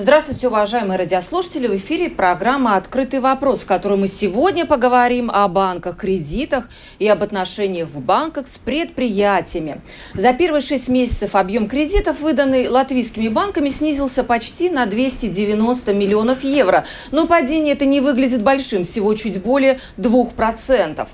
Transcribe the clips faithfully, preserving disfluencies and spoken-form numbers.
Здравствуйте, уважаемые радиослушатели! В эфире программа «Открытый вопрос», в которой мы сегодня поговорим о банках, кредитах и об отношениях в банках с предприятиями. За первые шесть месяцев объем кредитов, выданный латвийскими банками, снизился почти на двести девяносто миллионов евро. Но падение это не выглядит большим, всего чуть более двух процентов.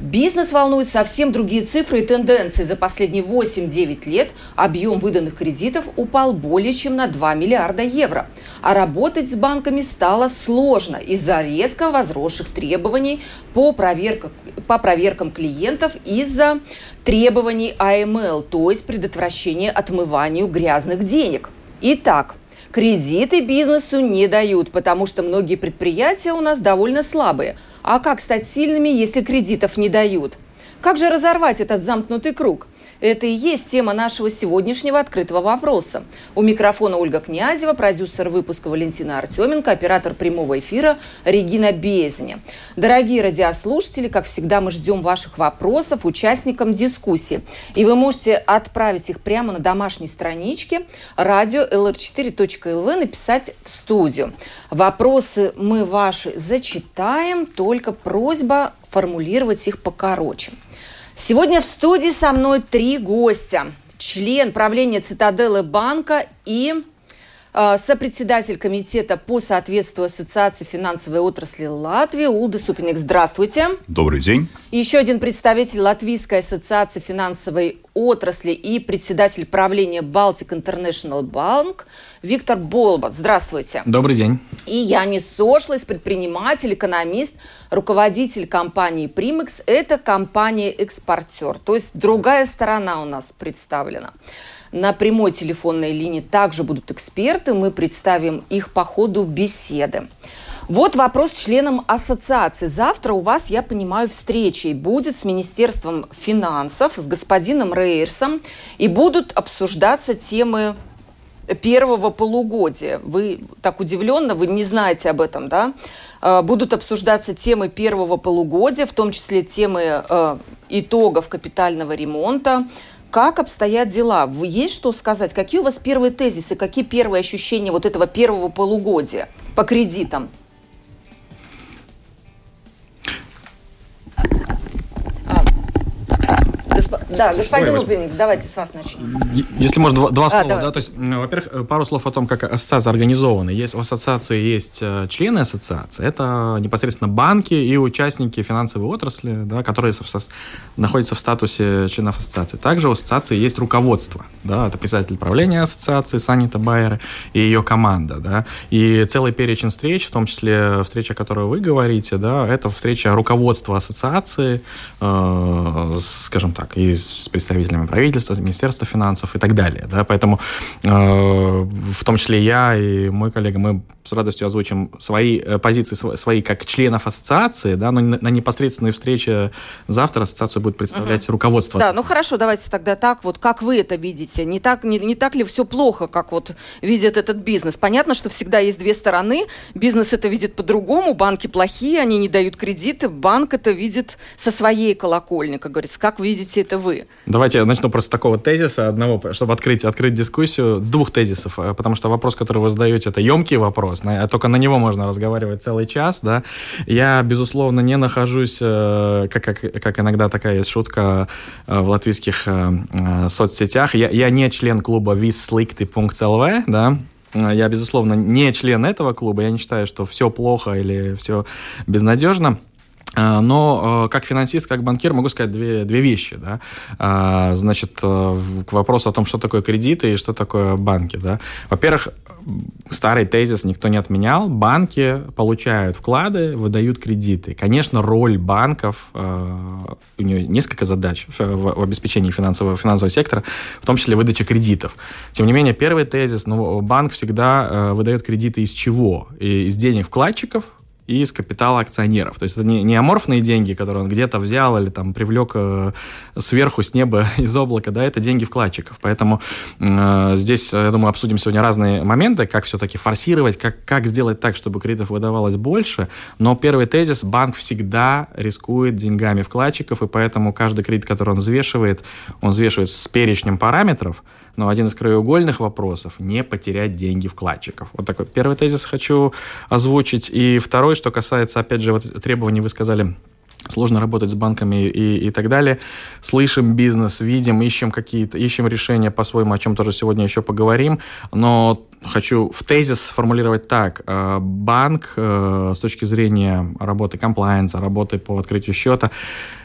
Бизнес волнует совсем другие цифры и тенденции. За последние восемь-девять лет объем выданных кредитов упал более чем на два миллиарда евро. А работать с банками стало сложно из-за резко возросших требований по проверкам, по проверкам клиентов из-за требований а эм эл, то есть предотвращения отмыванию грязных денег. Итак, кредиты бизнесу не дают, потому что многие предприятия у нас довольно слабые. А как стать сильными, если кредитов не дают? Как же разорвать этот замкнутый круг? Это и есть тема нашего сегодняшнего открытого вопроса. У микрофона Ольга Князева, продюсер выпуска Валентина Артеменко, оператор прямого эфира Регина Безня. Дорогие радиослушатели, как всегда, мы ждем ваших вопросов участникам дискуссии. И вы можете отправить их прямо на домашней страничке радио эл эр четыре точка эл ви, написать в студию. Вопросы мы ваши зачитаем, только просьба формулировать их покороче. Сегодня в студии со мной три гостя. Член правления Citadele банка и э, сопредседатель комитета по соответствию Ассоциации финансовой отрасли Латвии Улдис Упениекс. Здравствуйте. Добрый день. И еще один представитель Латвийской ассоциации финансовой отрасли и председатель правления Baltic International Bank Виктор Болбат. Здравствуйте. Добрый день. И Янис Ошлейс, предприниматель, экономист, руководитель компании Primekss. Это компания-экспортер, то есть другая сторона у нас представлена. На прямой телефонной линии также будут эксперты, мы представим их по ходу беседы. Вот вопрос членам ассоциации. Завтра у вас, я понимаю, встреча и будет с Министерством финансов, с господином Рейерсом, и будут обсуждаться темы первого полугодия. Вы так удивленно, вы не знаете об этом, да? Будут обсуждаться темы первого полугодия, в том числе темы э, итогов капитального ремонта. Как обстоят дела? Есть что сказать? Какие у вас первые тезисы, какие первые ощущения вот этого первого полугодия по кредитам? Да, господин Упениекс, давайте с вас начнем. Если можно, два, два а, слова. Да, то есть, во-первых, пару слов о том, как ассоциация организована. Есть, у ассоциации есть члены ассоциации, это непосредственно банки и участники финансовой отрасли, да, которые находятся в статусе членов ассоциации. Также у ассоциации есть руководство. Да, это председатель правления ассоциации Санита Байера и ее команда. Да, и целый перечень встреч, в том числе встреча, о которой вы говорите, да, это встреча руководства ассоциации, э, скажем так, и с представителями правительства, Министерства финансов и так далее. Да? Поэтому э, в том числе я и мой коллега, мы с радостью озвучим свои позиции, свои как членов ассоциации, да, но на непосредственной встрече завтра ассоциацию будет представлять uh-huh. руководство. Да, ну хорошо, давайте тогда так, вот как вы это видите, не так, не, не так ли все плохо, как вот видит этот бизнес? Понятно, что всегда есть две стороны, бизнес это видит по-другому, банки плохие, они не дают кредиты, банк это видит со своей колокольни, как говорится, как видите это вы? Давайте я начну просто с такого тезиса одного, чтобы открыть, открыть дискуссию, с двух тезисов, потому что вопрос, который вы задаете, это емкий вопрос, на, только на него можно разговаривать целый час, да. Я, безусловно, не нахожусь, как, как, как иногда такая есть шутка в латвийских соцсетях, я, я не член клуба вис ликти точка эл ви, да. Я, безусловно, не член этого клуба, я не считаю, что все плохо или все безнадежно. Но как финансист, как банкир могу сказать две, две вещи. Да? Значит, к вопросу о том, что такое кредиты и что такое банки. Да? Во-первых, старый тезис никто не отменял. Банки получают вклады, выдают кредиты. Конечно, роль банков, у нее несколько задач в обеспечении финансового, финансового сектора, в том числе выдача кредитов. Тем не менее, первый тезис, ну, банк всегда выдает кредиты из чего? Из денег вкладчиков, из капитала акционеров. То есть это не, не аморфные деньги, которые он где-то взял или там привлек сверху, с неба, из облака, да, это деньги вкладчиков. Поэтому э, здесь, я думаю, обсудим сегодня разные моменты, как все-таки форсировать, как, как сделать так, чтобы кредитов выдавалось больше. Но первый тезис: банк всегда рискует деньгами вкладчиков, и поэтому каждый кредит, который он взвешивает, он взвешивает с перечнем параметров. Но один из краеугольных вопросов – не потерять деньги вкладчиков. Вот такой первый тезис хочу озвучить. И второй, что касается, опять же, вот требований, вы сказали, сложно работать с банками и, и так далее. Слышим бизнес, видим, ищем какие-то, ищем решения по-своему, о чем тоже сегодня еще поговорим. Но хочу в тезис сформулировать так. Банк с точки зрения работы комплаенса, работы по открытию счета,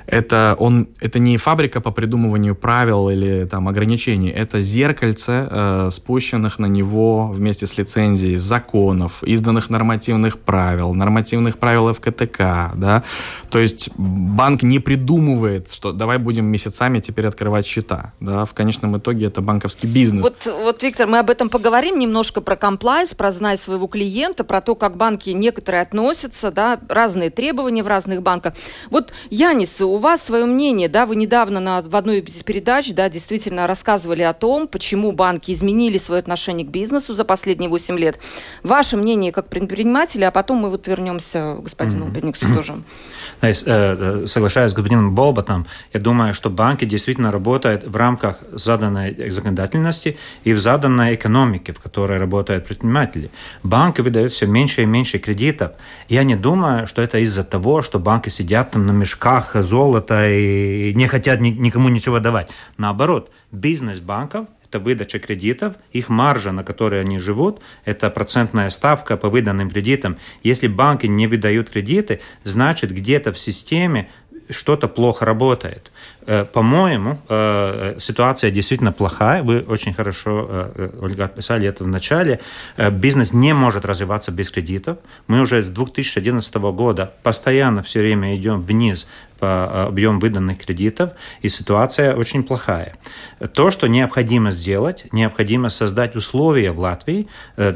Это, он, это не фабрика по придумыванию правил или там, ограничений, это зеркальце э, спущенных на него вместе с лицензией законов, изданных нормативных правил, нормативных правил эф ка тэ ка. Да? То есть банк не придумывает, что давай будем месяцами теперь открывать счета. Да? В конечном итоге это банковский бизнес. Вот, вот, Виктор, мы об этом поговорим немножко, про комплайнс, про знай своего клиента, про то, как банки некоторые относятся, да? Разные требования в разных банках. Вот, Янис, у вас свое мнение, да, вы недавно на, в одной из передач, да, действительно рассказывали о том, почему банки изменили свое отношение к бизнесу за последние восемь лет. Ваше мнение как предпринимателя, а потом мы вот вернемся к господину Упениексу mm-hmm. тоже. Знаете, соглашаясь с господином Болбатом, я думаю, что банки действительно работают в рамках заданной законодательности и в заданной экономике, в которой работают предприниматели. Банки выдают все меньше и меньше кредитов. Я не думаю, что это из-за того, что банки сидят там на мешках золота, и не хотят никому ничего давать. Наоборот, бизнес банков – это выдача кредитов, их маржа, на которой они живут, это процентная ставка по выданным кредитам. Если банки не выдают кредиты, значит, где-то в системе что-то плохо работает. По-моему, ситуация действительно плохая. Вы очень хорошо, Ольга, описали это в начале. Бизнес не может развиваться без кредитов. Мы уже с две тысячи одиннадцатого года постоянно все время идем вниз по объему выданных кредитов, и ситуация очень плохая. То, что необходимо сделать, необходимо создать условия в Латвии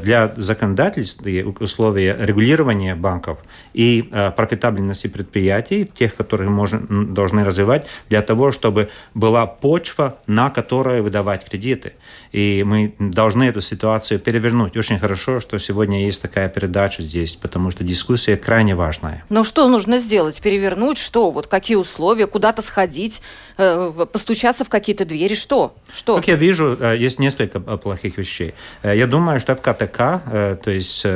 для законодательства, условия регулирования банков и профитабельности предприятий, тех, которые мы должны развивать, для того, чтобы была почва, на которой выдавать кредиты. И мы должны эту ситуацию перевернуть. Очень хорошо, что сегодня есть такая передача здесь, потому что дискуссия крайне важная. Но что нужно сделать? Перевернуть что? Вот какие условия? Куда-то сходить? Постучаться в какие-то двери? Что? Что? Как я вижу, есть несколько плохих вещей. Я думаю, что эф ка тэ ка, то есть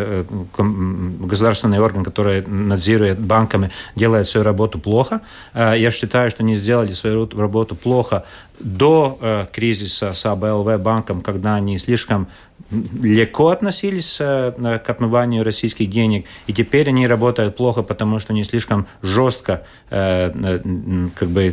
государственный орган, который надзирует банками, делает свою работу плохо. Я считаю, что не сделали свою работу плохо до э, кризиса с а бэ эл вэ банком, когда они слишком легко относились э, к отмыванию российских денег, и теперь они работают плохо, потому что они слишком жестко э, как бы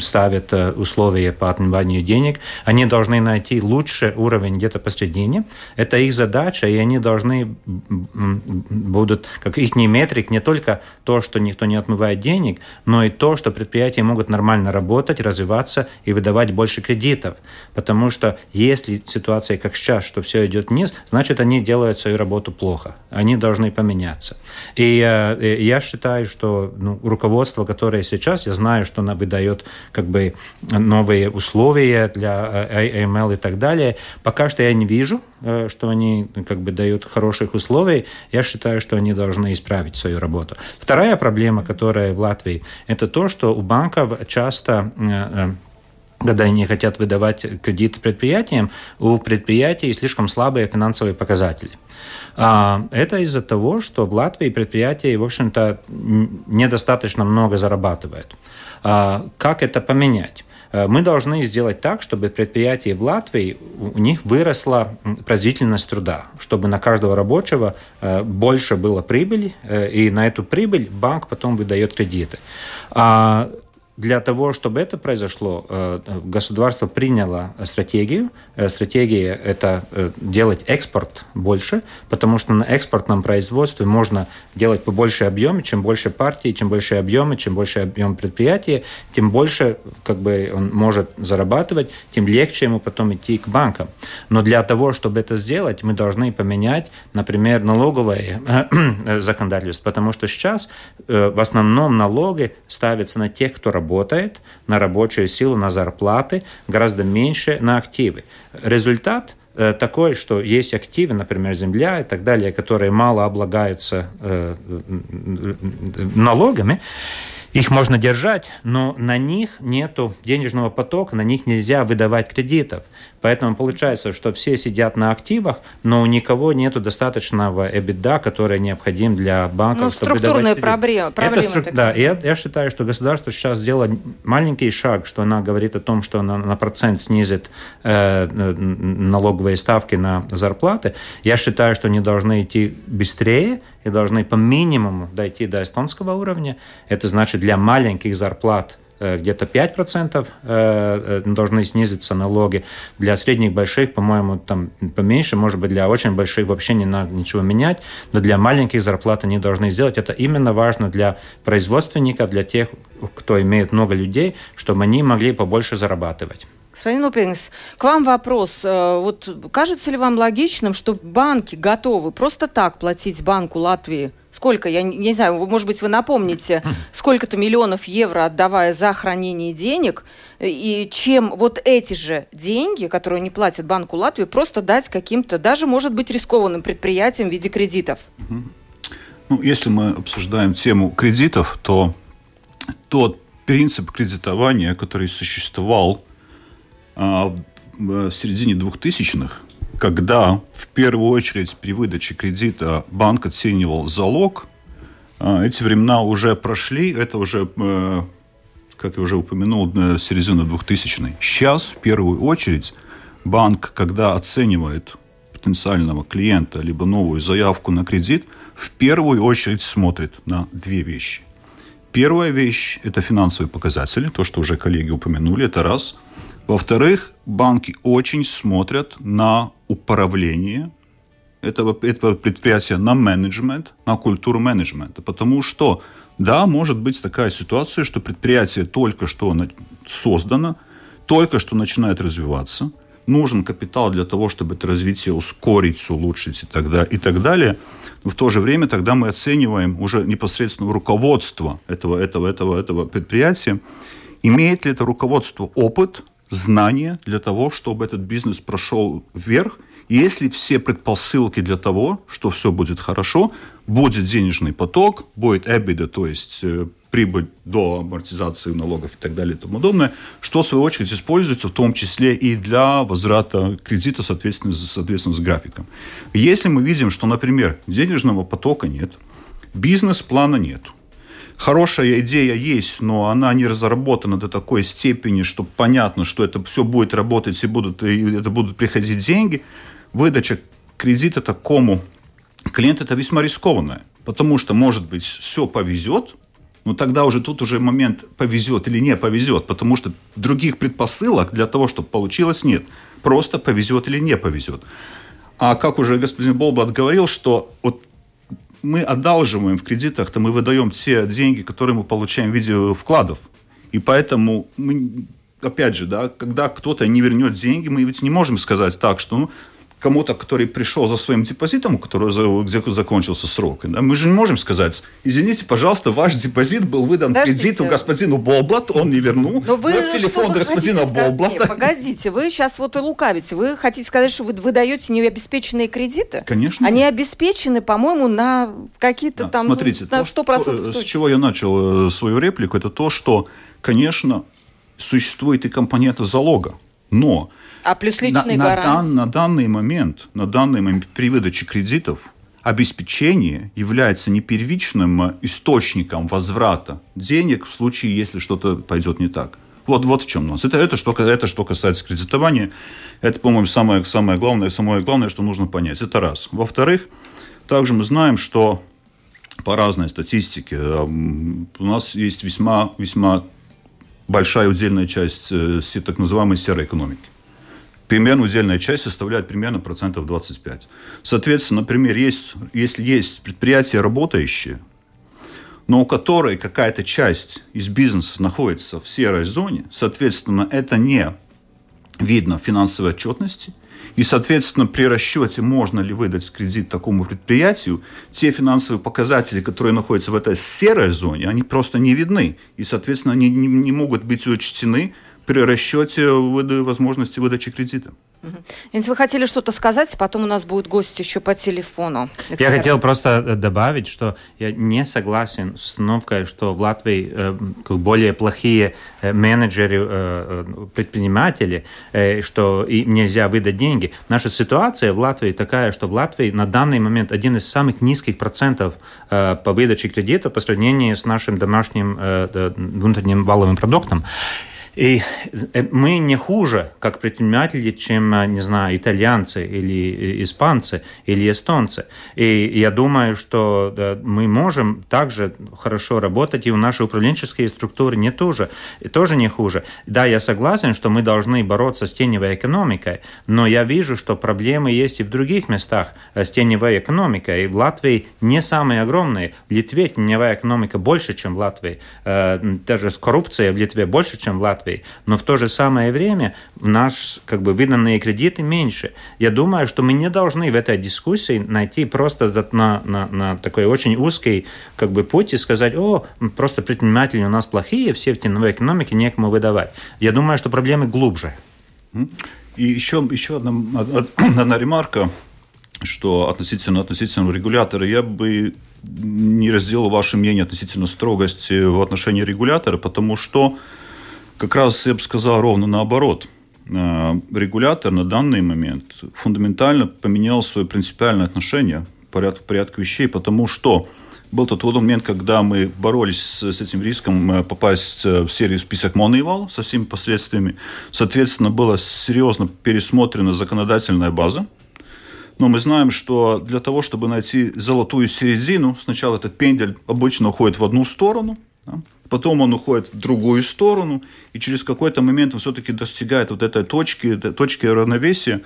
ставят э, условия по отмыванию денег. Они должны найти лучший уровень где-то посередине. Это их задача, и они должны будут, как их метрик, не только то, что никто не отмывает денег, но и то, что предприятия могут нормально работать, развиваться и выдавать больше кредитов, потому что если ситуация как сейчас, что все идет вниз, значит, они делают свою работу плохо, они должны поменяться. И, и я считаю, что ну, руководство, которое сейчас, я знаю, что оно выдает как бы новые условия для а эм эл и так далее, пока что я не вижу, что они как бы дают хороших условий. Я считаю, что они должны исправить свою работу. Вторая проблема, которая в Латвии, это то, что у банков часто, когда они хотят выдавать кредиты предприятиям, у предприятий слишком слабые финансовые показатели. Это из-за того, что в Латвии предприятия, в общем-то, недостаточно много зарабатывают. Как это поменять? Мы должны сделать так, чтобы предприятия в Латвии, у них выросла производительность труда, чтобы на каждого рабочего больше было прибыли, и на эту прибыль банк потом выдает кредиты. Для того, чтобы это произошло, государство приняло стратегию. Стратегия – это делать экспорт больше, потому что на экспортном производстве можно делать побольше объема. Чем больше партий, чем больше объема, чем больше объем предприятия, тем больше как бы, он может зарабатывать, тем легче ему потом идти к банкам. Но для того, чтобы это сделать, мы должны поменять, например, налоговое законодательство, потому что сейчас в основном налоги ставятся на тех, кто работает. работает, на рабочую силу, на зарплаты, гораздо меньше на активы. Результат такой, что есть активы, например, земля и так далее, которые мало облагаются налогами, их можно держать, но на них нет денежного потока, на них нельзя выдавать кредитов. Поэтому получается, что все сидят на активах, но у никого нет достаточного EBITDA, который необходим для банков. Ну, структурные проблемы. Это струк... Да, я, я считаю, что государство сейчас сделает маленький шаг, что она говорит о том, что она на процент снизит э, налоговые ставки на зарплаты. Я считаю, что они должны идти быстрее и должны по минимуму дойти до эстонского уровня. Это значит, для маленьких зарплат где-то пять процентов должны снизиться налоги. Для средних, больших, по-моему, там поменьше, может быть, для очень больших вообще не надо ничего менять, но для маленьких зарплат они должны сделать. Это именно важно для производственников, для тех, кто имеет много людей, чтобы они могли побольше зарабатывать. Господин Упениекс, к вам вопрос. Вот кажется ли вам логичным, что банки готовы просто так платить Банку Латвии? Сколько, я не знаю, может быть, вы напомните, сколько-то миллионов евро отдавая за хранение денег, и чем вот эти же деньги, которые они платят Банку Латвии, просто дать каким-то, даже, может быть, рискованным предприятиям в виде кредитов? Ну, если мы обсуждаем тему кредитов, то тот принцип кредитования, который существовал а, в середине двухтысячных, когда в первую очередь при выдаче кредита банк оценивал залог, эти времена уже прошли, это уже, как я уже упомянул, середина двухтысячных. Сейчас в первую очередь банк, когда оценивает потенциального клиента либо новую заявку на кредит, в первую очередь смотрит на две вещи. Первая вещь – это финансовые показатели, то, что уже коллеги упомянули, это раз. Во-вторых, банки очень смотрят на управление этого, этого предприятия, на менеджмент, на культуру менеджмента. Потому что, да, может быть такая ситуация, что предприятие только что создано, только что начинает развиваться, нужен капитал для того, чтобы это развитие ускорить, улучшить и так далее. И так далее. В то же время тогда мы оцениваем уже непосредственно руководство этого, этого, этого, этого предприятия. Имеет ли это руководство опыт, знания для того, чтобы этот бизнес прошел вверх. Есть ли все предпосылки для того, что все будет хорошо, будет денежный поток, будет EBITDA, то есть э, прибыль до амортизации налогов и так далее и тому подобное, что, в свою очередь, используется в том числе и для возврата кредита, соответственно, соответственно с графиком. Если мы видим, что, например, денежного потока нет, бизнес-плана нет, хорошая идея есть, но она не разработана до такой степени, что понятно, что это все будет работать и, будут, и это будут приходить деньги. Выдача кредита такому клиенту – это весьма рискованно, потому что, может быть, все повезет, но тогда уже тут уже момент повезет или не повезет, потому что других предпосылок для того, чтобы получилось, нет. Просто повезет или не повезет. А как уже господин Болбат говорил, что вот мы одалживаем в кредитах, то мы выдаем те деньги, которые мы получаем в виде вкладов. И поэтому, мы, опять же, да, когда кто-то не вернет деньги, мы ведь не можем сказать так, что ну, кому-то, который пришел за своим депозитом, у которого закончился срок, да, мы же не можем сказать, извините, пожалуйста, ваш депозит был выдан кредиту господину Болблат, он не вернул, но вы вот телефон господина Болблата. Погодите, вы сейчас вот и лукавите. Вы хотите сказать, что вы выдаете необеспеченные кредиты? Конечно. Они обеспечены, по-моему, на какие-то да, там смотрите, на сто процентов. С чего я начал свою реплику, это то, что, конечно, существует и компонента залога, но... А плюс личные гарантии. На, на данный момент, на данный момент при выдаче кредитов обеспечение является не первичным источником возврата денег в случае, если что-то пойдет не так. Вот, вот в чем у нас. Это, это, что, это что касается кредитования. Это, по-моему, самое, самое главное, самое главное, что нужно понять. Это раз. Во-вторых, также мы знаем, что по разной статистике у нас есть весьма, весьма большая удельная часть так называемой серой экономики. Примерно удельная часть составляет примерно процентов двадцать пять. Соответственно, например, есть, если есть предприятия работающие, но у которой какая-то часть из бизнеса находится в серой зоне, соответственно, это не видно в финансовой отчетности. И, соответственно, при расчете, можно ли выдать кредит такому предприятию, те финансовые показатели, которые находятся в этой серой зоне, они просто не видны. И, соответственно, они не могут быть учтены при расчете выда- возможности выдачи кредита. Если вы хотели что-то сказать, потом у нас будет гость еще по телефону. Эксперт. Я хотел просто добавить, что я не согласен с установкой, что в Латвии более плохие менеджеры, предприниматели, что им нельзя выдать деньги. Наша ситуация в Латвии такая, что в Латвии на данный момент один из самых низких процентов по выдаче кредита по сравнению с нашим домашним внутренним валовым продуктом. И мы не хуже, как предприниматели, чем, не знаю, итальянцы или испанцы или эстонцы. И я думаю, что мы можем также хорошо работать, и у нашей управленческой структуры не тоже, тоже не хуже. Да, я согласен, что мы должны бороться с теневой экономикой, но я вижу, что проблемы есть и в других местах с теневой экономикой. И в Латвии не самые огромные. В Литве теневая экономика больше, чем в Латвии. Даже коррупция в Литве больше, чем в Латвии. Но в то же самое время наши, как бы, выданные кредиты меньше. Я думаю, что мы не должны в этой дискуссии найти просто на, на, на такой очень узкий, как бы, путь и сказать: о, просто предприниматели у нас плохие, все в теневой экономике, некому выдавать. Я думаю, что проблемы глубже. И еще, еще одна, одна ремарка, что относительно, относительно регулятора. Я бы не разделил ваше мнение относительно строгости в отношении регулятора, потому что как раз я бы сказал ровно наоборот. Регулятор на данный момент фундаментально поменял свое принципиальное отношение к порядку, порядку вещей, потому что был тот момент, когда мы боролись с этим риском попасть в серию список Монеевал со всеми последствиями. Соответственно, была серьезно пересмотрена законодательная база. Но мы знаем, что для того, чтобы найти золотую середину, сначала этот пендель обычно уходит в одну сторону, да? Потом он уходит в другую сторону, и через какой-то момент он все-таки достигает вот этой точки, точки равновесия.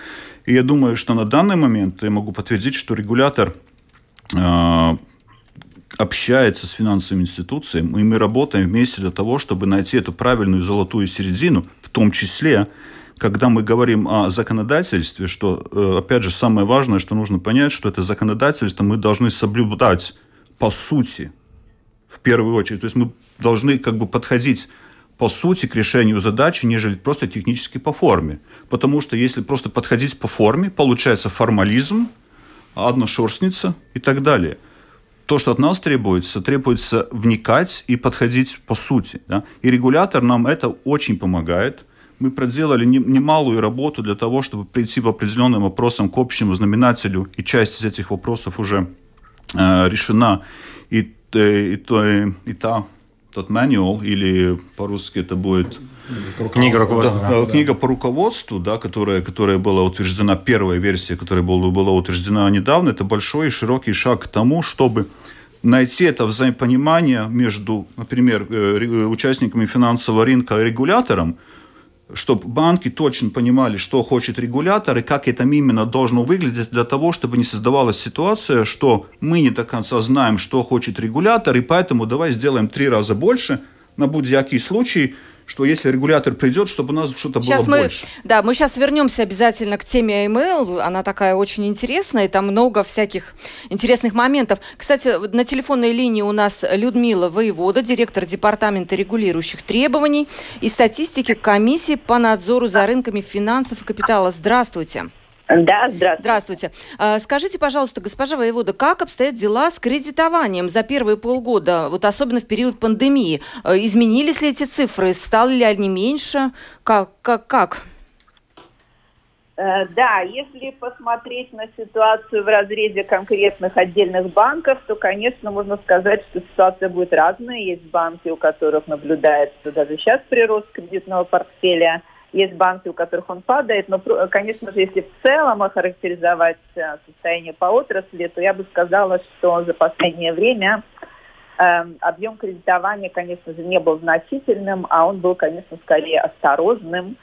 И я думаю, что на данный момент я могу подтвердить, что регулятор э, общается с финансовыми институциями, и мы работаем вместе для того, чтобы найти эту правильную золотую середину, в том числе, когда мы говорим о законодательстве, что, э, опять же, самое важное, что нужно понять, что это законодательство мы должны соблюдать по сути, в первую очередь. То есть мы должны, как бы, подходить по сути к решению задачи, нежели просто технически по форме. Потому что если просто подходить по форме, получается формализм, одношерстница и так далее. То, что от нас требуется, требуется вникать и подходить по сути. Да? И регулятор нам это очень помогает. Мы проделали немалую работу для того, чтобы прийти по определенным вопросам к общему знаменателю, и часть из этих вопросов уже э, решена. И И, то, и та, тот мануал, или по-русски это будет книга, руководства, да, да. книга по руководству, да, которая, которая была утверждена, первая версия, которая была, была утверждена недавно, это большой и широкий шаг к тому, чтобы найти это взаимопонимание между, например, участниками финансового рынка и регулятором, чтобы банки точно понимали, что хочет регулятор и как это именно должно выглядеть, для того, чтобы не создавалась ситуация, что мы не до конца знаем, что хочет регулятор, и поэтому давай сделаем три раза больше на будь-який случай, что если регулятор придет, чтобы у нас что-то сейчас было мы, больше. Да, мы сейчас вернемся обязательно к теме а эм эл. Она такая очень интересная, и там много всяких интересных моментов. Кстати, на телефонной линии у нас Людмила Воевода, директор департамента регулирующих требований и статистики комиссии по надзору за рынками финансов и капитала. Здравствуйте. Да, здравствуйте. Здравствуйте. Скажите, пожалуйста, госпожа Воевода, как обстоят дела с кредитованием за первые полгода, вот особенно в период пандемии? Изменились ли эти цифры? Стали ли они меньше? Как? как, как? Да, если посмотреть на ситуацию в разрезе конкретных отдельных банков, то, конечно, можно сказать, что ситуация будет разная. Есть банки, у которых наблюдается даже сейчас прирост кредитного портфеля. Есть банки, у которых он падает, но, конечно же, если в целом охарактеризовать состояние по отрасли, то я бы сказала, что за последнее время Объем кредитования, конечно же, не был значительным, а он был, конечно, скорее осторожным.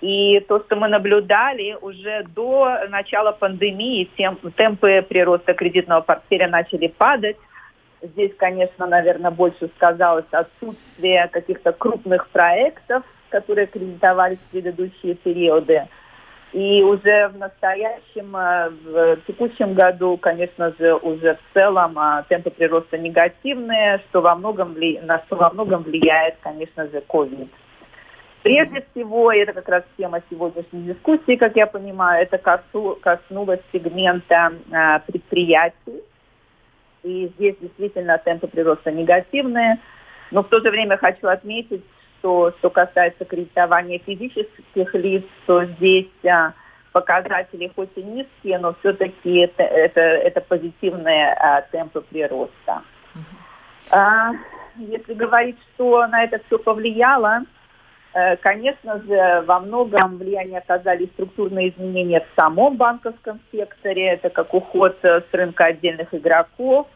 И то, что мы наблюдали уже до начала пандемии, тем, темпы прироста кредитного портфеля начали падать. Здесь, конечно, наверное, больше сказалось отсутствие каких-то крупных проектов, которые кредитовались в предыдущие периоды. И уже в настоящем, в текущем году, конечно же, уже в целом темпы прироста негативные, что во многом, на что во многом влияет, конечно же, ковид. Прежде всего, и это как раз тема сегодняшней дискуссии, как я понимаю, это коснулось сегмента предприятий. И здесь действительно темпы прироста негативные. Но в то же время хочу отметить, что, что касается кредитования физических лиц, то здесь а, показатели хоть и низкие, но все-таки это, это, это позитивные а, темпы прироста. А, если говорить, что на это все повлияло, э, конечно же, во многом влияние оказали структурные изменения в самом банковском секторе. Это как уход с рынка отдельных игроков,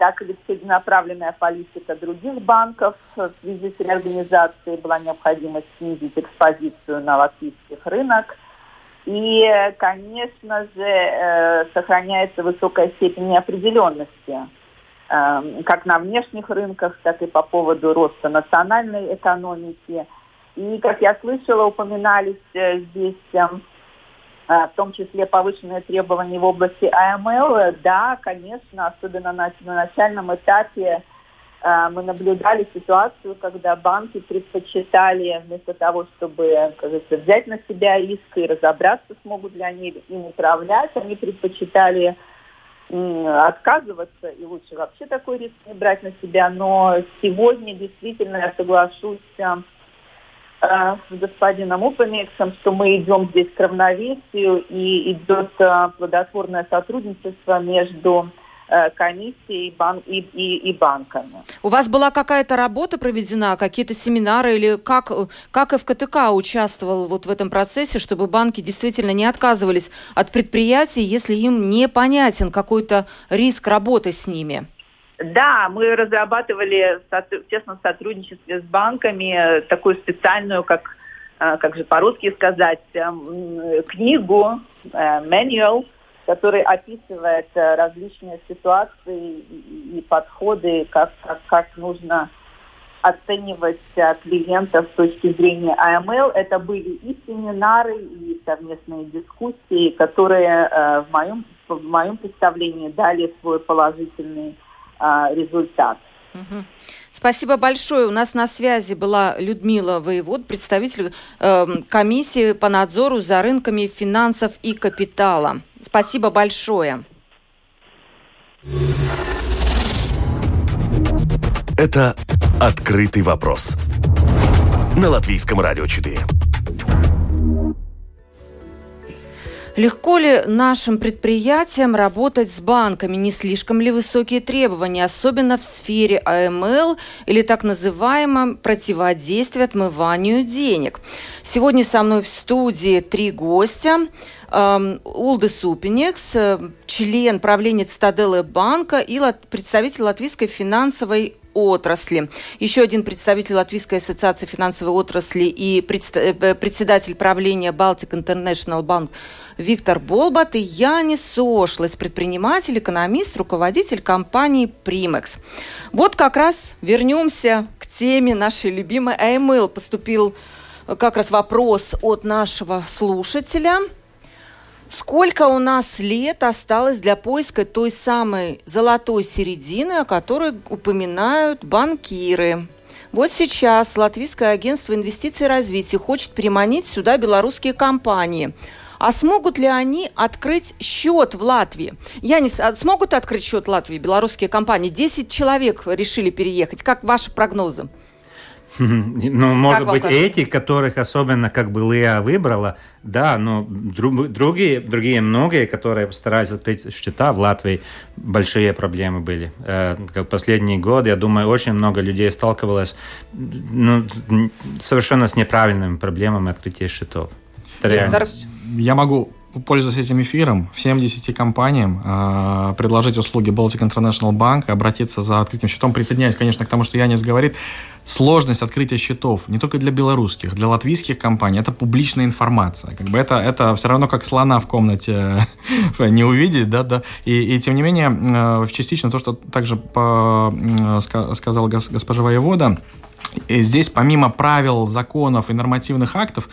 так и целенаправленная политика других банков. В связи с реорганизацией была необходимость снизить экспозицию на латвийских рынок. И, конечно же, сохраняется высокая степень неопределенности как на внешних рынках, так и по поводу роста национальной экономики. И, как я слышала, упоминались здесь в том числе повышенные требования в области а эм эл. Да, конечно, особенно на, на начальном этапе э, мы наблюдали ситуацию, когда банки предпочитали вместо того, чтобы, кажется, взять на себя риск и разобраться, смогут ли они им управлять, они предпочитали э, отказываться и лучше вообще такой риск не брать на себя. Но сегодня действительно я соглашусь с господином Упениексом, что мы идем здесь к равновесию и идет плодотворное сотрудничество между комиссией и, и, и банками. У вас была какая-то работа проведена, какие-то семинары или как, как эф ка тэ ка участвовал вот в этом процессе, чтобы банки действительно не отказывались от предприятий, если им не понятен какой-то риск работы с ними? Да, мы разрабатывали в тесном сотрудничестве с банками такую специальную, как, как же по-русски сказать, книгу, manual, который описывает различные ситуации и подходы, как, как, как нужно оценивать клиентов с точки зрения а эм эл. Это были и семинары, и совместные дискуссии, которые в моем, в моем представлении дали свой положительный результат. Угу. Спасибо большое. У нас на связи была Людмила Воевод, представитель э, комиссии по надзору за рынками финансов и капитала. Спасибо большое. Это «Открытый вопрос» на Латвийском радио четыре. Легко ли нашим предприятиям работать с банками? Не слишком ли высокие требования, особенно в сфере а эм эл или так называемом противодействии отмыванию денег? Сегодня со мной в студии три гостя. Улдис Упениекс, член правления Citadele банка и представитель Латвийской финансовой отрасли. Еще один представитель Латвийской ассоциации финансовой отрасли и председатель правления Baltic International Bank Виктор Болбат и Янис Ошлейс, предприниматель, экономист, руководитель компании Primekss. Вот как раз вернемся к теме нашей любимой а эм эл. Поступил как раз вопрос от нашего слушателя. Сколько у нас лет осталось для поиска той самой золотой середины, о которой упоминают банкиры? Вот сейчас Латвийское агентство инвестиций и развития хочет приманить сюда белорусские компании. А смогут ли они открыть счет в Латвии? Янис, а смогут открыть счет в Латвии белорусские компании? Десять человек решили переехать. Как ваши прогнозы? Ну, может быть, кажется? Эти, которых особенно как бы ЛИА выбрала, да, но другие, другие многие, которые постарались открыть счета в Латвии, большие проблемы были. Как последний год, я думаю, очень много людей сталкивалось ну, совершенно с неправильными проблемами открытия счетов. Это реальность. Я могу пользуясь этим эфиром, всем десяти компаниям э, предложить услуги Baltic International Bank, обратиться за открытым счетом. Присоединяюсь, конечно, к тому, что Янис говорит. Сложность открытия счетов не только для белорусских, для латвийских компаний. Это публичная информация. Как бы это, это все равно как слона в комнате не увидеть. Да, да. И, и тем не менее, частично то, что также по, сказала госпожа Воевода, здесь помимо правил, законов и нормативных актов,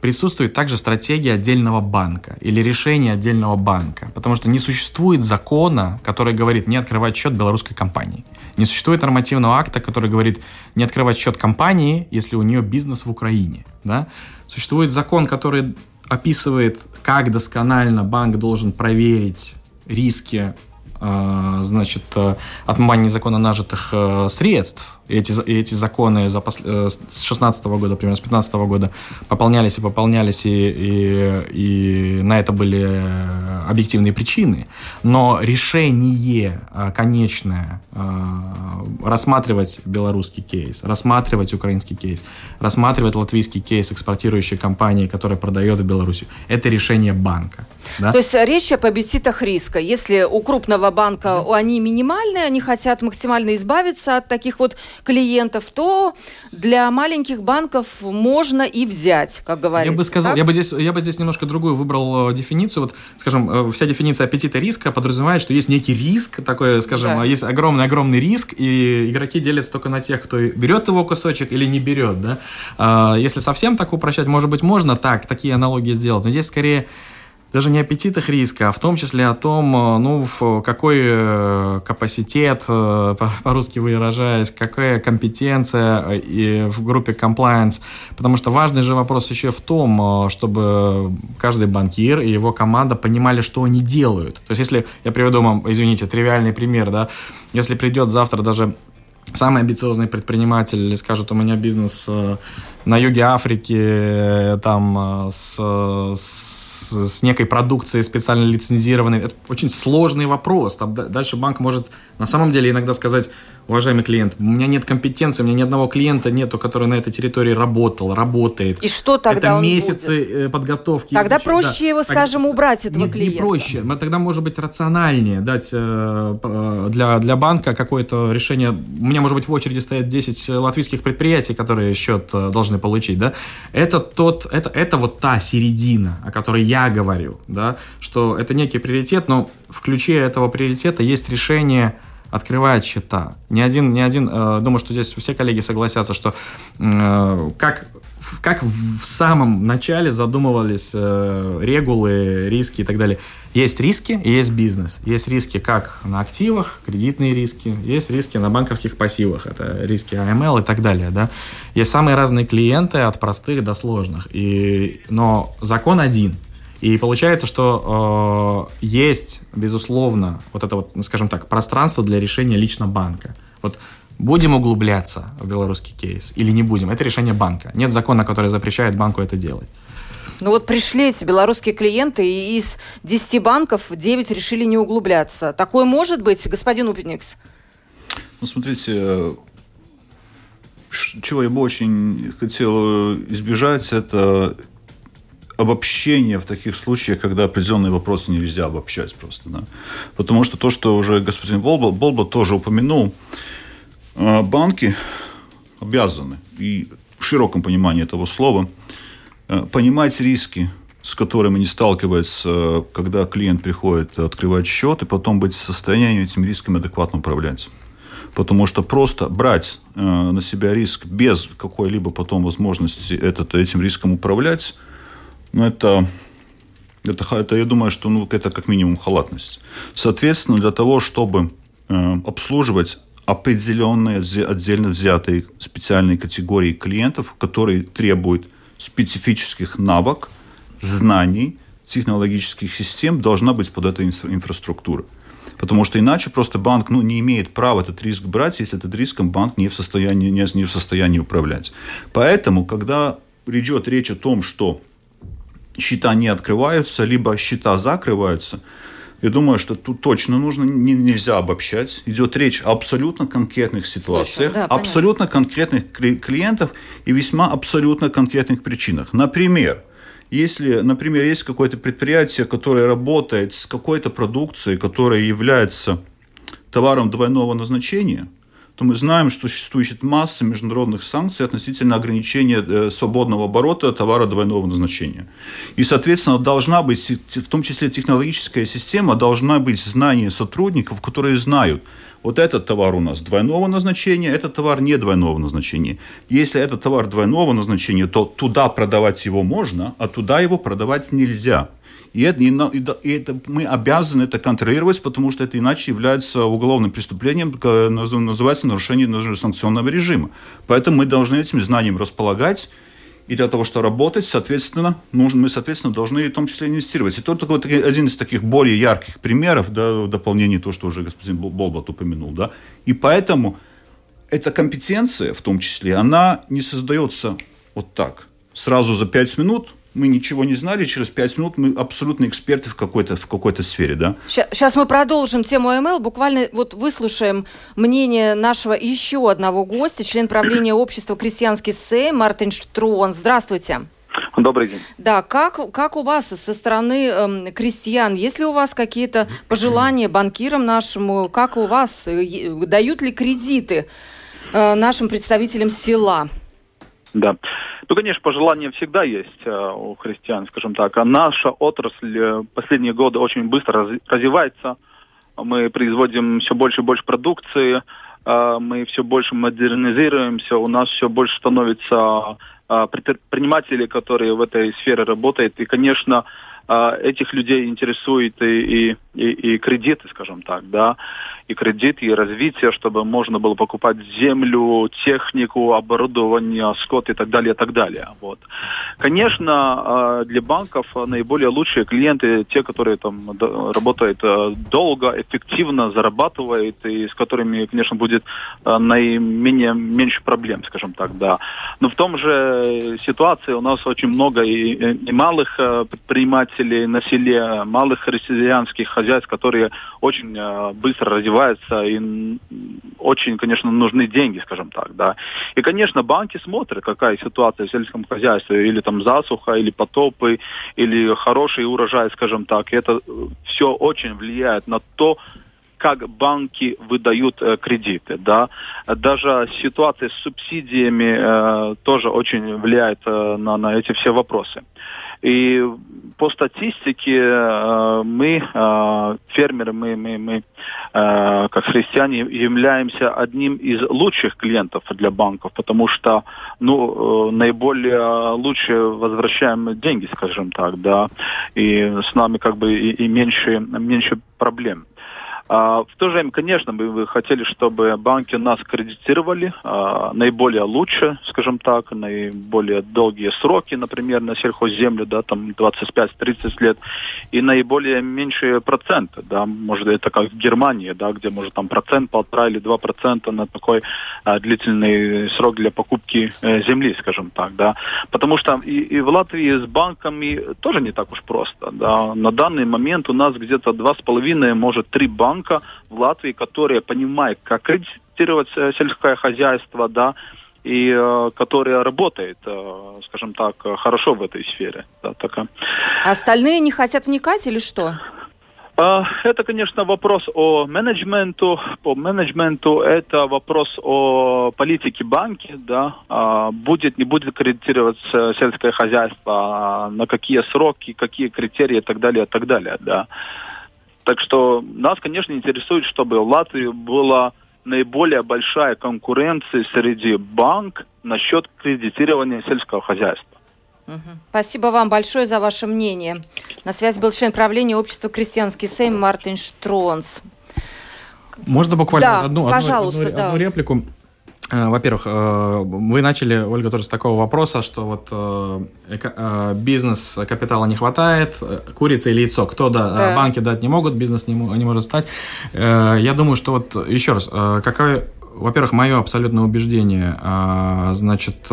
присутствует также стратегия отдельного банка или решение отдельного банка, потому что не существует закона, который говорит не открывать счет белорусской компании. Не существует нормативного акта, который говорит не открывать счет компании, если у нее бизнес в Украине. Да? Существует закон, который описывает, как досконально банк должен проверить риски, значит, отмывание незаконно нажитых средств. Эти, эти законы за пос... с две тысячи шестнадцатого года, примерно с две тысячи пятнадцатого года пополнялись и пополнялись, и, и, и на это были объективные причины. Но решение конечное рассматривать белорусский кейс, рассматривать украинский кейс, рассматривать латвийский кейс экспортирующей компании, которая продает в Беларуси, это решение банка. Да? То есть речь об аппетитах риска. Если у крупного банка они минимальные, они хотят максимально избавиться от таких вот клиентов, то для маленьких банков можно и взять, как говорится. Я бы сказал, я бы, здесь, я бы здесь немножко другую выбрал дефиницию. Вот, скажем, вся дефиниция аппетита риска подразумевает, что есть некий риск, такой, скажем, да. Есть огромный-огромный риск, и игроки делятся только на тех, кто берет его кусочек или не берет. Да? Если совсем так упрощать, может быть, можно так, такие аналогии сделать, но здесь скорее даже не аппетитах риска, а в том числе о том, ну, какой капаситет, по-русски выражаясь, какая компетенция и в группе compliance. Потому что важный же вопрос еще в том, чтобы каждый банкир и его команда понимали, что они делают. То есть, если я приведу вам, извините, тривиальный пример, да, если придет завтра даже самый амбициозный предприниматель скажет, у меня бизнес на юге Африки, там, с, с, с некой продукцией специально лицензированной. Это очень сложный вопрос. Там дальше банк может на самом деле иногда сказать, уважаемый клиент, у меня нет компетенции, у меня ни одного клиента нету, который на этой территории работал, работает. И что тогда это он месяцы будет? Подготовки. Тогда изучать. Проще да. его, скажем, убрать этого не, клиента. Не проще, тогда может быть рациональнее дать для, для банка какое-то решение. У меня, может быть, в очереди стоят десять латвийских предприятий, которые счет должны получить. Да? Это, тот, это, это вот та середина, о которой я говорю, да? Что это некий приоритет, но в ключе этого приоритета есть решение открывает счета. Ни один, ни один, э, думаю, что здесь все коллеги согласятся, что э, как, в, как в самом начале задумывались э, регулы, риски и так далее. Есть риски и есть бизнес. Есть риски как на активах, кредитные риски, есть риски на банковских пассивах, это риски а эм эл и так далее. Да? Есть самые разные клиенты, от простых до сложных. И, но закон один. И получается, что э, есть, безусловно, вот это вот, скажем так, пространство для решения лично банка. Вот будем углубляться в белорусский кейс или не будем? Это решение банка. Нет закона, который запрещает банку это делать. Ну вот пришли эти белорусские клиенты, и из десяти банков девять решили не углубляться. Такое может быть, господин Упениекс? Ну, смотрите, чего я бы очень хотел избежать, это обобщение в таких случаях, когда определенные вопросы нельзя обобщать просто. Да? Потому что то, что уже господин Болбат, Болбат тоже упомянул, банки обязаны, и в широком понимании этого слова, понимать риски, с которыми они сталкиваются, когда клиент приходит открывать счет, и потом быть в состоянии этим риском адекватно управлять. Потому что просто брать на себя риск без какой-либо потом возможности этот, этим риском управлять, Ну, это, это, это, я думаю, что ну, это как минимум халатность. Соответственно, для того, чтобы э, обслуживать определенные отдельно взятые специальные категории клиентов, которые требуют специфических навык, знаний, технологических систем, должна быть под этой инфра- инфраструктура. Потому что иначе просто банк ну, не имеет права этот риск брать, если этот риском банк не в состоянии, не, не в состоянии управлять. Поэтому, когда идет речь о том, что счета не открываются, либо счета закрываются. Я думаю, что тут точно нужно, не, нельзя обобщать. Идет речь о абсолютно конкретных ситуациях, да, абсолютно понятно. Конкретных клиентов и весьма абсолютно конкретных причинах. Например, Если, например, есть какое-то предприятие, которое работает с какой-то продукцией, которая является товаром двойного назначения, то мы знаем, что существует масса международных санкций относительно ограничения свободного оборота товара двойного назначения. И, соответственно, должна быть, в том числе технологическая система, должна быть знание сотрудников, которые знают, вот этот товар у нас двойного назначения, этот товар не двойного назначения. Если этот товар двойного назначения, то туда продавать его можно, а туда его продавать нельзя. И это, и это, мы обязаны это контролировать, потому что это иначе является уголовным преступлением, называется нарушение санкционного режима. Поэтому мы должны этим знанием располагать, и для того, чтобы работать, соответственно, нужно, мы, соответственно, должны в том числе инвестировать. И только вот один из таких более ярких примеров, да, в дополнение то, что уже господин Болбат упомянул. Да, и поэтому эта компетенция, в том числе, она не создается вот так. Сразу за пять минут мы ничего не знали, через пять минут мы абсолютно эксперты в какой-то, в какой-то сфере. Да? Сейчас мы продолжим тему а эм эл. Буквально вот выслушаем мнение нашего еще одного гостя, член правления общества «Крестьянский Сейм» Мартин Штрун. Здравствуйте. Добрый день. Да, как, как у вас со стороны эм, крестьян? Есть ли у вас какие-то пожелания банкирам нашим? Как у вас? Дают ли кредиты э, нашим представителям села? Да. Ну, конечно, пожелания всегда есть у христиан, скажем так. Наша отрасль последние годы очень быстро развивается. Мы производим все больше и больше продукции, мы все больше модернизируемся, у нас все больше становится предпринимателей, которые в этой сфере работают. И, конечно, этих людей интересует и, и, и кредиты, скажем так, да, и кредиты, и развитие, чтобы можно было покупать землю, технику, оборудование, скот и так далее, и так далее. Вот. Конечно, для банков наиболее лучшие клиенты, те, которые там работают долго, эффективно зарабатывают, и с которыми, конечно, будет наименее, меньше проблем, скажем так, да. Но в том же ситуации у нас очень много и, и малых предпринимателей, на селе, малых христианских хозяйств, которые очень э, быстро развиваются и очень, конечно, нужны деньги, скажем так, да. И, конечно, банки смотрят, какая ситуация в сельском хозяйстве, или там засуха, или потопы, или хороший урожай, скажем так. И это все очень влияет на то, как банки выдают э, кредиты, да. Даже ситуация с субсидиями э, тоже очень влияет э, на, на эти все вопросы. И по статистике мы, фермеры, мы, мы, мы как христиане, являемся одним из лучших клиентов для банков, потому что ну, наиболее лучше возвращаем деньги, скажем так, да, и с нами как бы и, и меньше, меньше проблем. В то же время, конечно, мы хотели, чтобы банки нас кредитировали наиболее лучше, скажем так, наиболее долгие сроки, например, на сельхозземлю, да, там двадцать пять тридцать лет, и наиболее меньшие проценты, да, может, это как в Германии, да, где, может, там процент, полтора или два процента на такой а, длительный срок для покупки э, земли, скажем так, да, потому что и, и в Латвии с банками тоже не так уж просто, да, на данный момент у нас где-то два с половиной, может, три банка в Латвии, которые понимают, как кредитировать сельское хозяйство, да, и э, которые работают, э, скажем так, хорошо в этой сфере. Да, так. Остальные не хотят вникать или что? Э, это, конечно, вопрос о менеджменту. По менеджменту это вопрос о политике банки, да, э, будет, не будет кредитировать сельское хозяйство, на какие сроки, какие критерии и так далее, и так далее, да. Так что нас, конечно, интересует, чтобы в Латвии была наиболее большая конкуренция среди банков насчет кредитирования сельского хозяйства. Угу. Спасибо вам большое за ваше мнение. На связи был член правления общества «Крестьянский Сейм» Мартин Штрунс. Можно буквально да, одну, пожалуйста, одну, одну, да. одну реплику? Во-первых, вы начали, Ольга, тоже с такого вопроса, что вот бизнес, капитала не хватает, курица или яйцо, кто да, да. банки дать не могут, бизнес не, не может стать. Я думаю, что вот еще раз, какое, во-первых, мое абсолютное убеждение, значит,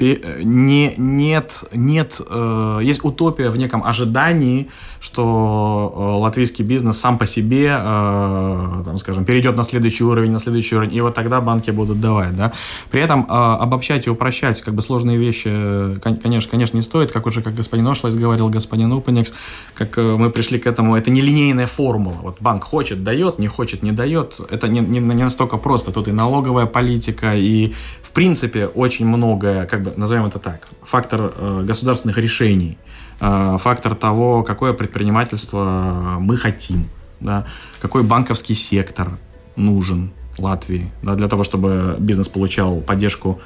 не, нет, нет, э, есть утопия в неком ожидании, что латвийский бизнес сам по себе, э, там, скажем, перейдет на следующий уровень, на следующий уровень, и вот тогда банки будут давать, да. При этом э, обобщать и упрощать как бы сложные вещи, конечно, конечно, не стоит, как уже как господин Ошлейс говорил, господин Упениекс, как мы пришли к этому, это нелинейная формула. Вот банк хочет — дает, не хочет — не дает. Это не, не, не настолько просто. Тут и налоговая политика, и в принципе очень многое, как бы, назовем это так, фактор э, государственных решений, э, фактор того, какое предпринимательство мы хотим, да, какой банковский сектор нужен Латвии, да, для того, чтобы бизнес получал поддержку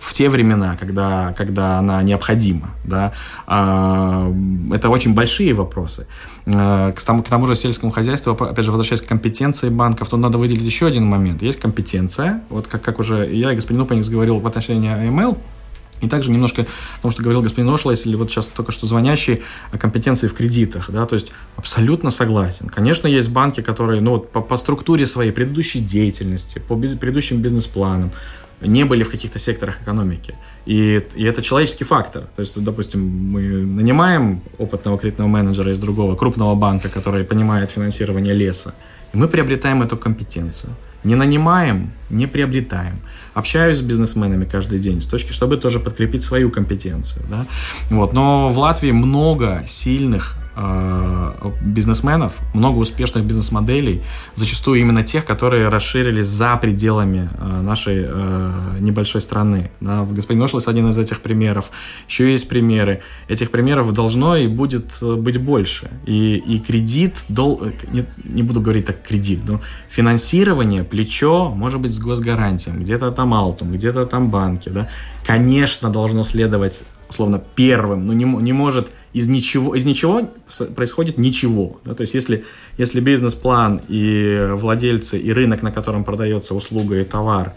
в те времена, когда, когда она необходима, да. Это очень большие вопросы. К тому, к тому же сельскому хозяйству, опять же, возвращаясь к компетенции банков, то надо выделить еще один момент. Есть компетенция, вот как, как уже я и господин Упениекс говорил в отношении а эм эл, и также немножко, потому что говорил господин Ошлейс, или вот сейчас только что звонящий, о компетенции в кредитах, да, то есть абсолютно согласен. Конечно, есть банки, которые, ну, по, по структуре своей предыдущей деятельности, по предыдущим бизнес-планам, не были в каких-то секторах экономики. И, и это человеческий фактор. То есть, допустим, мы нанимаем опытного кредитного менеджера из другого крупного банка, который понимает финансирование леса, и мы приобретаем эту компетенцию. Не нанимаем, не приобретаем. Общаюсь с бизнесменами каждый день с точки, чтобы тоже подкрепить свою компетенцию. Да? Вот. Но в Латвии много сильных бизнесменов, много успешных бизнес-моделей, зачастую именно тех, которые расширились за пределами нашей небольшой страны. Да, господин Ошлейс один из этих примеров. Еще есть примеры. Этих примеров должно и будет быть больше. И, и кредит, дол... не, не буду говорить так кредит, но финансирование, плечо, может быть, с госгарантием. Где-то там Алтум, где-то там банки. Да? Конечно, должно следовать условно первым, но не, не может из ничего, из ничего происходит ничего. Да? То есть, если, если бизнес-план и владельцы, и рынок, на котором продается услуга и товар,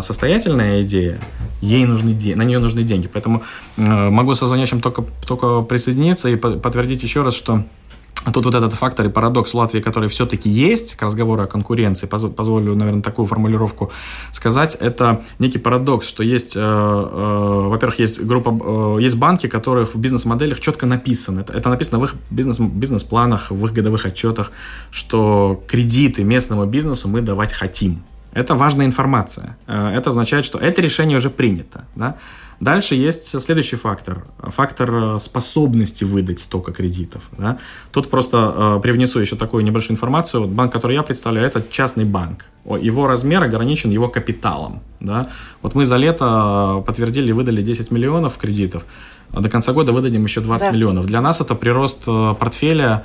состоятельная идея, ей нужны, на нее нужны деньги. Поэтому могу со звонящим только, только присоединиться и подтвердить еще раз, что тут вот этот фактор и парадокс в Латвии, который все-таки есть, к разговору о конкуренции, позволю, наверное, такую формулировку сказать, это некий парадокс, что есть, э, э, во-первых, есть группа, э, есть банки, которых в бизнес-моделях четко написано, это, это написано в их бизнес, бизнес-планах, в их годовых отчетах, что кредиты местному бизнесу мы давать хотим. Это важная информация. Это означает, что это решение уже принято. Да? Дальше есть следующий фактор. Фактор способности выдать столько кредитов. Да? Тут просто э, привнесу еще такую небольшую информацию. Вот банк, который я представляю, это частный банк. Его размер ограничен его капиталом. Да? Вот мы за лето подтвердили и выдали десять миллионов кредитов. До конца года выдадим еще двадцать да. миллионов. Для нас это прирост портфеля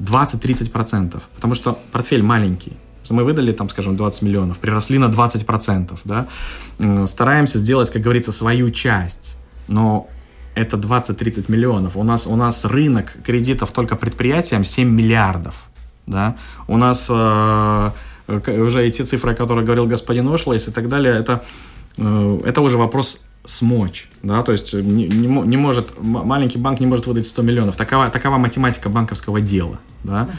двадцать-тридцать процентов. Потому что портфель маленький. Мы выдали, там, скажем, двадцать миллионов, приросли на двадцать процентов, да? Стараемся сделать, как говорится, свою часть, но это двадцать-тридцать миллионов. У нас, у нас рынок кредитов только предприятиям семь миллиардов, да? У нас э, уже и те цифры, о которых говорил господин Ошлейс и так далее, это, э, это уже вопрос смочь, да, то есть не, не, не может, маленький банк не может выдать сто миллионов, такова, такова математика банковского дела, да,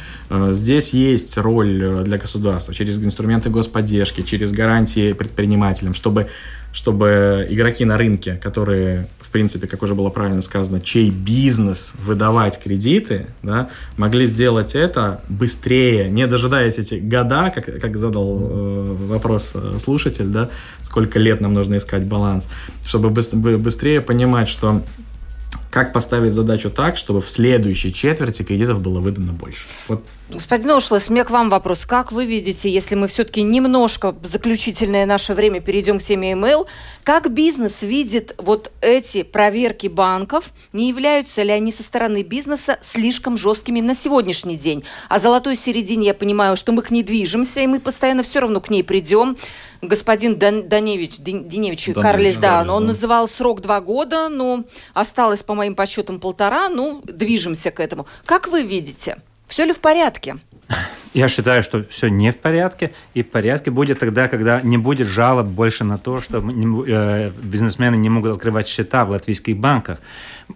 здесь есть роль для государства через инструменты господдержки, через гарантии предпринимателям, чтобы, чтобы игроки на рынке, которые, в принципе, как уже было правильно сказано, чей бизнес выдавать кредиты, да, могли сделать это быстрее, не дожидаясь эти года, как, как задал э, вопрос слушатель, да, сколько лет нам нужно искать баланс, чтобы быстрее понимать, что как поставить задачу так, чтобы в следующей четверти кредитов было выдано больше. Вот. Господин Ошлейс, у меня к вам вопрос. Как вы видите, если мы все-таки немножко заключительное наше время перейдем к теме а эм эл, как бизнес видит вот эти проверки банков? Не являются ли они со стороны бизнеса слишком жесткими на сегодняшний день? О золотой середине я понимаю, что мы к ней движемся, и мы постоянно все равно к ней придем. Господин Дан- Даневич, Дин- Диневич Даневич, Карлис, да, да, он да. называл срок два года, но осталось, по моим подсчетам, полтора, ну, движемся к этому. Как вы видите? Все ли в порядке? Я считаю, что все не в порядке, и в порядке будет тогда, когда не будет жалоб больше на то, что бизнесмены не могут открывать счета в латвийских банках.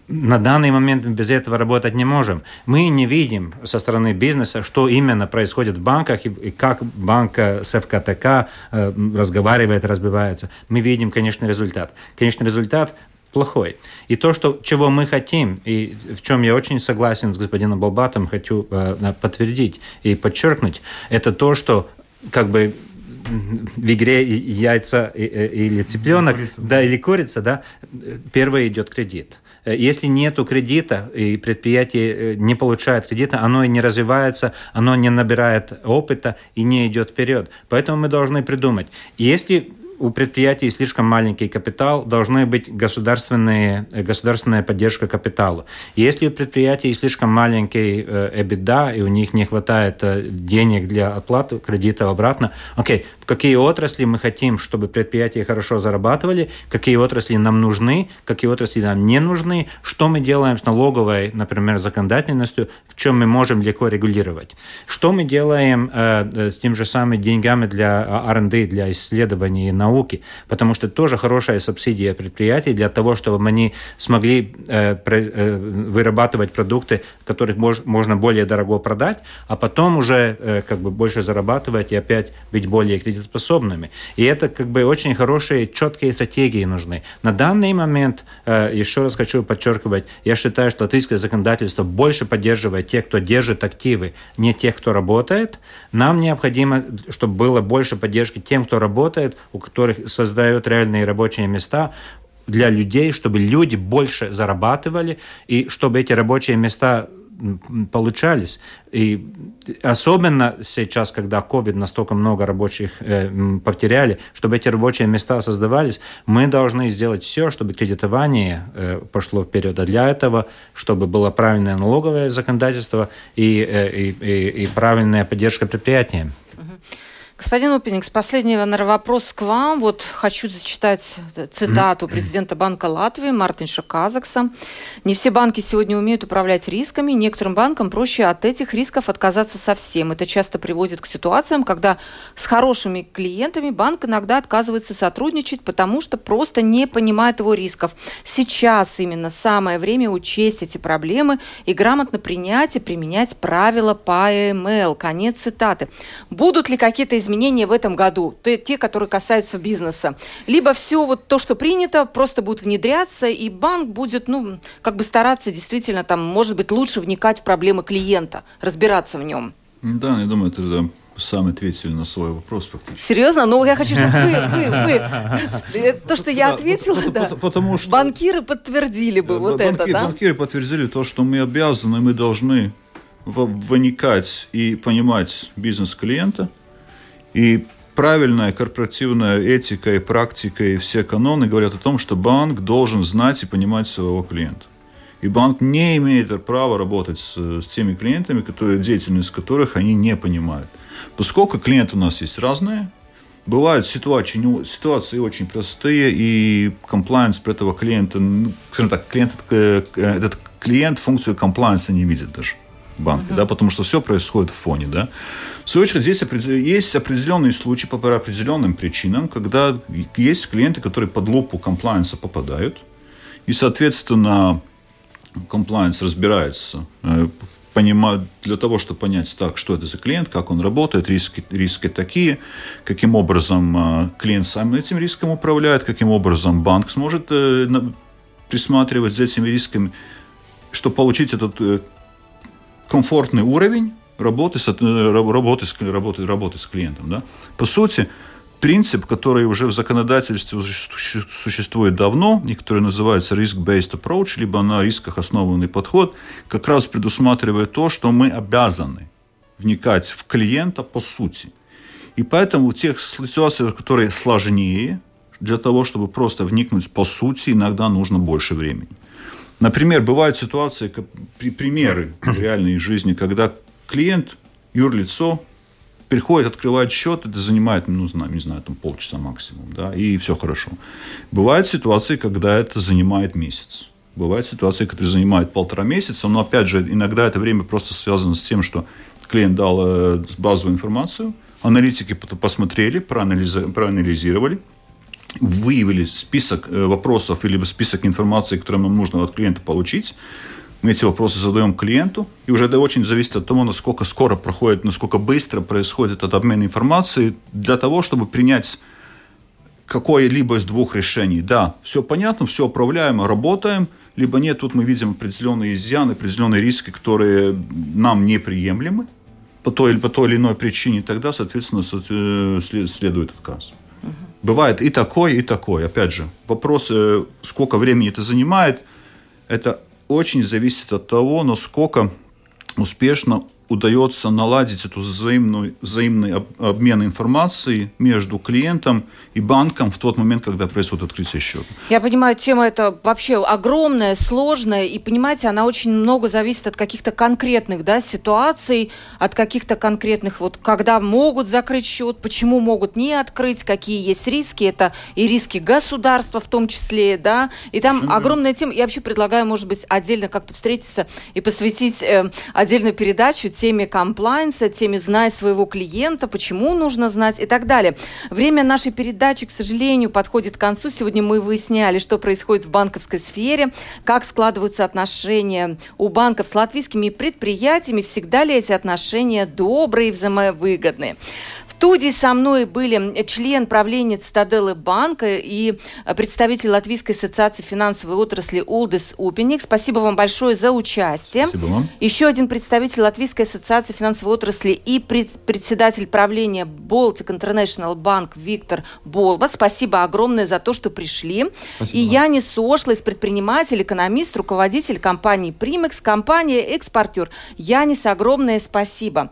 На данный момент мы без этого работать не можем. Мы не видим со стороны бизнеса, что именно происходит в банках и как банк с эф ка тэ ка разговаривает, разбивается. Мы видим, конечно, результат. Конечно, результат плохой. И то, что, чего мы хотим, и в чем я очень согласен с господином Болбатом, хочу э, подтвердить и подчеркнуть, это то, что как бы в игре яйца или цыпленок, или курица, да, да, или курица, да, первый идет кредит. Если нету кредита, и предприятие не получает кредита, оно и не развивается, оно не набирает опыта и не идет вперед. Поэтому мы должны придумать. Если у предприятий слишком маленький капитал, должна быть государственная, государственная поддержка капитала. Если у предприятий слишком маленький EBITDA, и у них не хватает денег для оплаты кредита обратно, окей, в какие отрасли мы хотим, чтобы предприятия хорошо зарабатывали, какие отрасли нам нужны, какие отрасли нам не нужны, что мы делаем с налоговой, например, законодательностью, в чем мы можем легко регулировать. Что мы делаем э, с тем же самым деньгами для ар энд ди, для исследований и науки, Науки, потому что тоже хорошая субсидия предприятий для того, чтобы они смогли э, э, вырабатывать продукты, которых мож, можно более дорого продать, а потом уже э, как бы больше зарабатывать и опять быть более кредитоспособными. И это как бы очень хорошие, четкие стратегии нужны. На данный момент, э, еще раз хочу подчеркивать, я считаю, что латвийское законодательство больше поддерживает тех, кто держит активы, не тех, кто работает. Нам необходимо, чтобы было больше поддержки тем, кто работает, у которых создают реальные рабочие места для людей, чтобы люди больше зарабатывали и чтобы эти рабочие места получались. И особенно сейчас, когда COVID настолько много рабочих э, потеряли, чтобы эти рабочие места создавались, мы должны сделать все, чтобы кредитование э, пошло вперед. А для этого, чтобы было правильное налоговое законодательство и, э, и, и, и правильная поддержка предприятиям. Господин Упениекс, последний, наверное, вопрос к вам. Вот хочу зачитать цитату президента Банка Латвии Мартинша Казакса. «Не все банки сегодня умеют управлять рисками. Некоторым банкам проще от этих рисков отказаться совсем. Это часто приводит к ситуациям, когда с хорошими клиентами банк иногда отказывается сотрудничать, потому что просто не понимает его рисков. Сейчас именно самое время учесть эти проблемы и грамотно принять и применять правила по а эм эл». Конец цитаты. Будут ли какие-то изменения? изменения в этом году, те, которые касаются бизнеса. Либо все вот то, что принято, просто будет внедряться, и банк будет, ну, как бы стараться действительно, там, может быть, лучше вникать в проблемы клиента, разбираться в нем. Да, я думаю, это да. Сам ответили на свой вопрос практически. Серьезно? Ну, я хочу, чтобы вы, вы, вы. То, что я ответила, да, да. Потому что банкиры подтвердили бы вот банки, это, да? Банкиры подтвердили то, что мы обязаны, мы должны вникать и понимать бизнес клиента. И правильная корпоративная этика и практика и все каноны говорят о том, что банк должен знать и понимать своего клиента. И банк не имеет права работать с, с теми клиентами, которые, деятельность которых они не понимают. Поскольку клиенты у нас есть разные, бывают ситуации, ситуации очень простые, и комплайенс про этого клиента, ну, скажем так, клиент, этот клиент функцию комплайенса не видит даже. Банки, uh-huh. да, потому что все происходит в фоне, да. В свою очередь, здесь есть определенные случаи по определенным причинам, когда есть клиенты, которые под лупу комплайенса попадают, и, соответственно, комплайенс разбирается, понимает, для того, чтобы понять, так, что это за клиент, как он работает, риски, риски такие, каким образом клиент сам этим риском управляет, каким образом банк сможет присматривать за этими рисками, чтобы получить этот комфортный уровень работы с, работы, работы, работы с клиентом. Да? По сути, принцип, который уже в законодательстве существует давно, и который называется risk-based approach, либо на рисках основанный подход, как раз предусматривает то, что мы обязаны вникать в клиента по сути. И поэтому в тех ситуациях, которые сложнее, для того, чтобы просто вникнуть по сути, иногда нужно больше времени. Например, бывают ситуации, примеры в реальной жизни, когда клиент, юрлицо, приходит, открывает счет, это занимает, ну, не знаю, там полчаса максимум, да, и все хорошо. Бывают ситуации, когда это занимает месяц. Бывают ситуации, которые занимают полтора месяца, но, опять же, иногда это время просто связано с тем, что клиент дал базовую информацию, аналитики посмотрели, проанализировали, выявили список вопросов или список информации, которую нам нужно от клиента получить. Мы эти вопросы задаем клиенту, и уже это очень зависит от того, насколько скоро проходит, насколько быстро происходит этот обмен информацией для того, чтобы принять какое-либо из двух решений. Да, все понятно, все управляемо, работаем, либо нет, тут мы видим определенные изъяны, определенные риски, которые нам неприемлемы по той, по той или иной причине, тогда, соответственно, следует отказ. Угу. Бывает и такое, и такое. Опять же, вопрос, сколько времени это занимает, это очень зависит от того, насколько успешно удается наладить эту взаимную, взаимный обмен информацией между клиентом и банком в тот момент, когда происходит открытие счета. Я понимаю, тема эта вообще огромная, сложная, и, понимаете, она очень много зависит от каких-то конкретных, да, ситуаций, от каких-то конкретных, вот, когда могут закрыть счет, почему могут не открыть, какие есть риски, это и риски государства в том числе, да, и там Очень огромная тема. Я вообще предлагаю, может быть, отдельно как-то встретиться и посвятить э, отдельную передачу теме комплайнса, теме «Знай своего клиента», почему нужно знать и так далее. Время нашей передачи, к сожалению, подходит к концу. Сегодня мы выясняли, что происходит в банковской сфере, как складываются отношения у банков с латвийскими предприятиями, всегда ли эти отношения добрые и взаимовыгодные. В студии со мной были член правления Citadele банка и представитель Латвийской ассоциации финансовой отрасли Улдис Упениекс. Спасибо вам большое за участие. Спасибо вам. Еще один представитель Латвийской ассоциации финансовой отрасли и председатель правления Baltic International Bank Виктор Болбат. Спасибо огромное за то, что пришли. Спасибо. И Янис Ошлейс, предприниматель, экономист, руководитель компании Primekss, компания-экспортер. Янис, огромное спасибо.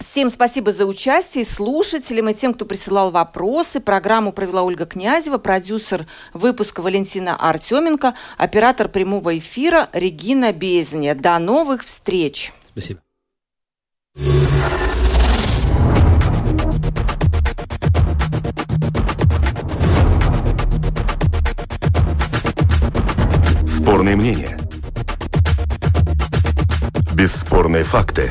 Всем спасибо за участие, слушателям и тем, кто присылал вопросы. Программу провела Ольга Князева, продюсер выпуска Валентина Артеменко, оператор прямого эфира Регина Безня. До новых встреч. Спасибо. Спорные мнения. Бесспорные факты.